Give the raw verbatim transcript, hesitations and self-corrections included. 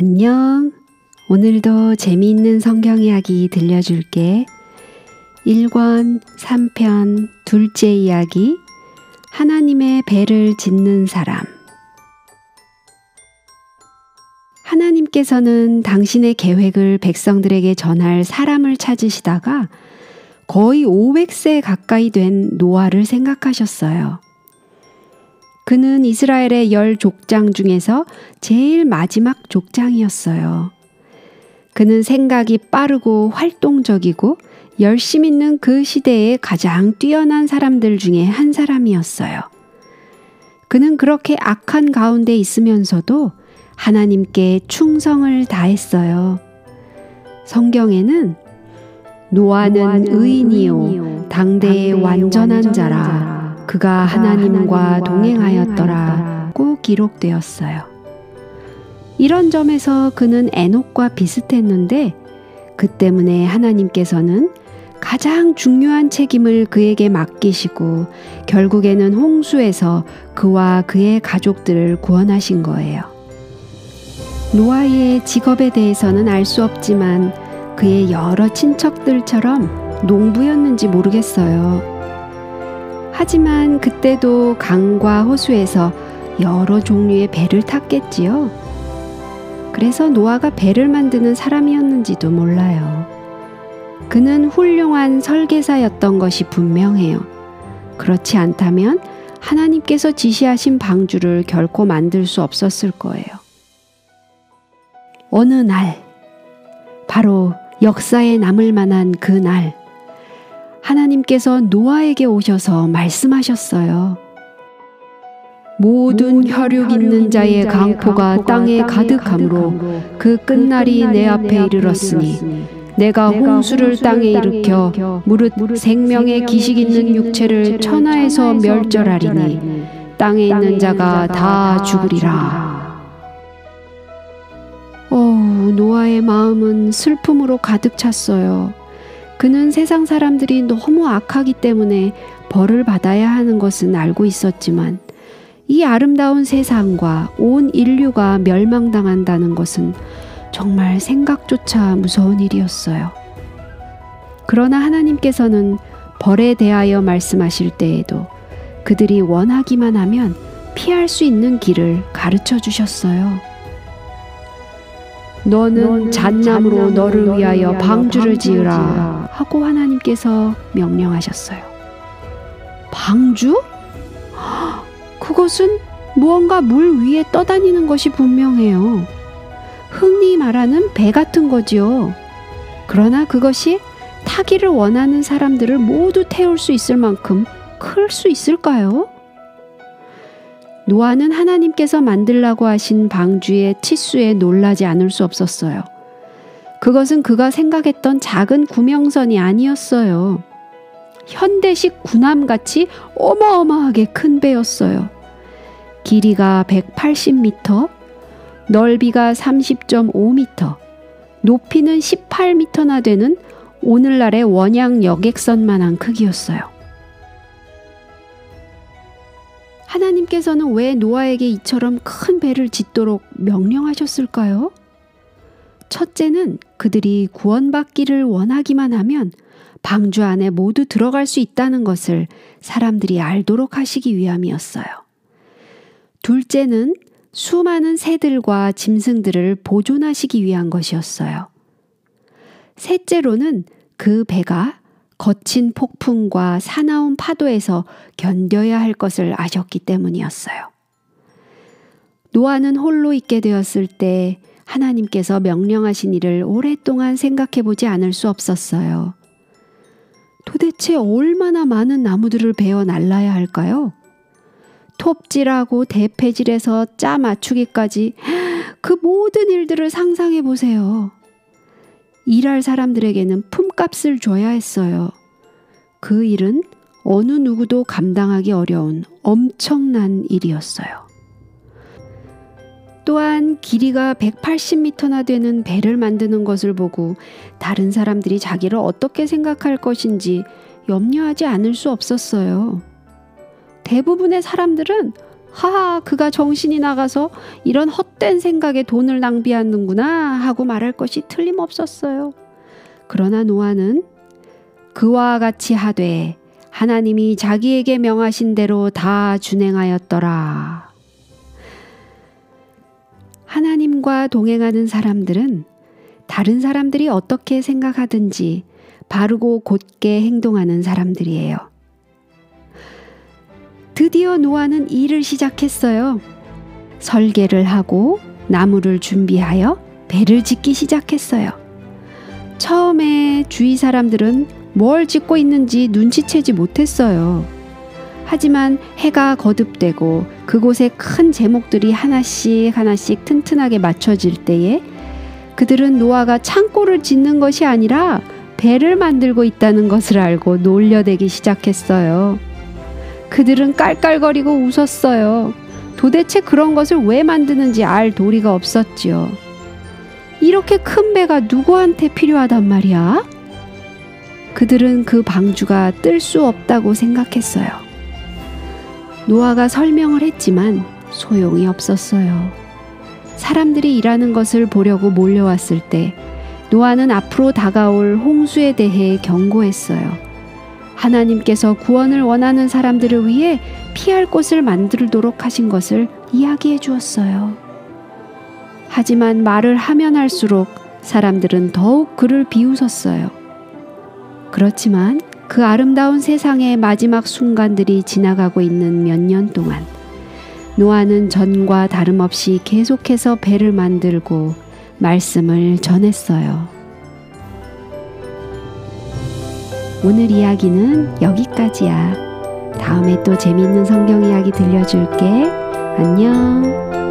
안녕. 오늘도 재미있는 성경 이야기 들려줄게. 일 권, 삼 편, 둘째 이야기, 하나님의 배를 짓는 사람. 하나님께서는 당신의 계획을 백성들에게 전할 사람을 찾으시다가 거의 오백 세 가까이 된 노아를 생각하셨어요. 그는 이스라엘의 열 족장 중에서 제일 마지막 족장이었어요. 그는 생각이 빠르고 활동적이고 열심 있는 그 시대의 가장 뛰어난 사람들 중에 한 사람이었어요. 그는 그렇게 악한 가운데 있으면서도 하나님께 충성을 다했어요. 성경에는 노아는 의인이요 당대의 완전한 자라 그가 하나님과 동행하였더라고 기록되었어요. 이런 점에서 그는 에녹과 비슷했는데 그 때문에 하나님께서는 가장 중요한 책임을 그에게 맡기시고 결국에는 홍수에서 그와 그의 가족들을 구원하신 거예요. 노아의 직업에 대해서는 알 수 없지만 그의 여러 친척들처럼 농부였는지 모르겠어요. 하지만 그때도 강과 호수에서 여러 종류의 배를 탔겠지요. 그래서 노아가 배를 만드는 사람이었는지도 몰라요. 그는 훌륭한 설계사였던 것이 분명해요. 그렇지 않다면 하나님께서 지시하신 방주를 결코 만들 수 없었을 거예요. 어느 날, 바로 역사에 남을 만한 그 날, 하나님께서 노아에게 오셔서 말씀하셨어요. 모든 혈육 있는 자의 강포가 땅에 가득함으로 그 끝날이 내 앞에 이르렀으니 내가 홍수를 땅에 일으켜 무릇 생명의 기식 있는 육체를 천하에서 멸절하리니 땅에 있는 자가 다 죽으리라. 어우, 노아의 마음은 슬픔으로 가득 찼어요. 그는 세상 사람들이 너무 악하기 때문에 벌을 받아야 하는 것은 알고 있었지만 이 아름다운 세상과 온 인류가 멸망당한다는 것은 정말 생각조차 무서운 일이었어요. 그러나 하나님께서는 벌에 대하여 말씀하실 때에도 그들이 원하기만 하면 피할 수 있는 길을 가르쳐 주셨어요. 너는 잣나무로 너를 위하여 방주를 지으라 하고 하나님께서 명령하셨어요. 방주? 그것은 무언가 물 위에 떠다니는 것이 분명해요. 흔히 말하는 배 같은 거지요. 그러나 그것이 타기를 원하는 사람들을 모두 태울 수 있을 만큼 클 수 있을까요? 노아는 하나님께서 만들라고 하신 방주의 치수에 놀라지 않을 수 없었어요. 그것은 그가 생각했던 작은 구명선이 아니었어요. 현대식 군함같이 어마어마하게 큰 배였어요. 길이가 백팔십 미터, 넓이가 삼십 점 오 미터, 높이는 십팔 미터나 되는 오늘날의 원양 여객선만한 크기였어요. 하나님께서는 왜 노아에게 이처럼 큰 배를 짓도록 명령하셨을까요? 첫째는 그들이 구원받기를 원하기만 하면 방주 안에 모두 들어갈 수 있다는 것을 사람들이 알도록 하시기 위함이었어요. 둘째는 수많은 새들과 짐승들을 보존하시기 위한 것이었어요. 셋째로는 그 배가 거친 폭풍과 사나운 파도에서 견뎌야 할 것을 아셨기 때문이었어요. 노아는 홀로 있게 되었을 때 하나님께서 명령하신 일을 오랫동안 생각해보지 않을 수 없었어요. 도대체 얼마나 많은 나무들을 베어 날라야 할까요? 톱질하고 대패질해서 짜 맞추기까지 그 모든 일들을 상상해보세요. 일할 사람들에게는 품값을 줘야 했어요. 그 일은 어느 누구도 감당하기 어려운 엄청난 일이었어요. 또한 길이가 백팔십 미터나 되는 배를 만드는 것을 보고 다른 사람들이 자기를 어떻게 생각할 것인지 염려하지 않을 수 없었어요. 대부분의 사람들은 하하, 그가 정신이 나가서 이런 헛된 생각에 돈을 낭비하는구나 하고 말할 것이 틀림없었어요. 그러나 노아는 그와 같이 하되 하나님이 자기에게 명하신 대로 다 준행하였더라. 하나님과 동행하는 사람들은 다른 사람들이 어떻게 생각하든지 바르고 곧게 행동하는 사람들이에요. 드디어 노아는 일을 시작했어요. 설계를 하고 나무를 준비하여 배를 짓기 시작했어요. 처음에 주위 사람들은 뭘 짓고 있는지 눈치채지 못했어요. 하지만 해가 거듭되고 그곳에 큰 제목들이 하나씩 하나씩 튼튼하게 맞춰질 때에 그들은 노아가 창고를 짓는 것이 아니라 배를 만들고 있다는 것을 알고 놀려대기 시작했어요. 그들은 깔깔거리고 웃었어요. 도대체 그런 것을 왜 만드는지 알 도리가 없었지요. 이렇게 큰 배가 누구한테 필요하단 말이야? 그들은 그 방주가 뜰 수 없다고 생각했어요. 노아가 설명을 했지만 소용이 없었어요. 사람들이 일하는 것을 보려고 몰려왔을 때 노아는 앞으로 다가올 홍수에 대해 경고했어요. 하나님께서 구원을 원하는 사람들을 위해 피할 곳을 만들도록 하신 것을 이야기해 주었어요. 하지만 말을 하면 할수록 사람들은 더욱 그를 비웃었어요. 그렇지만 그 아름다운 세상의 마지막 순간들이 지나가고 있는 몇 년 동안 노아는 전과 다름없이 계속해서 배를 만들고 말씀을 전했어요. 오늘 이야기는 여기까지야. 다음에 또 재미있는 성경 이야기 들려줄게. 안녕.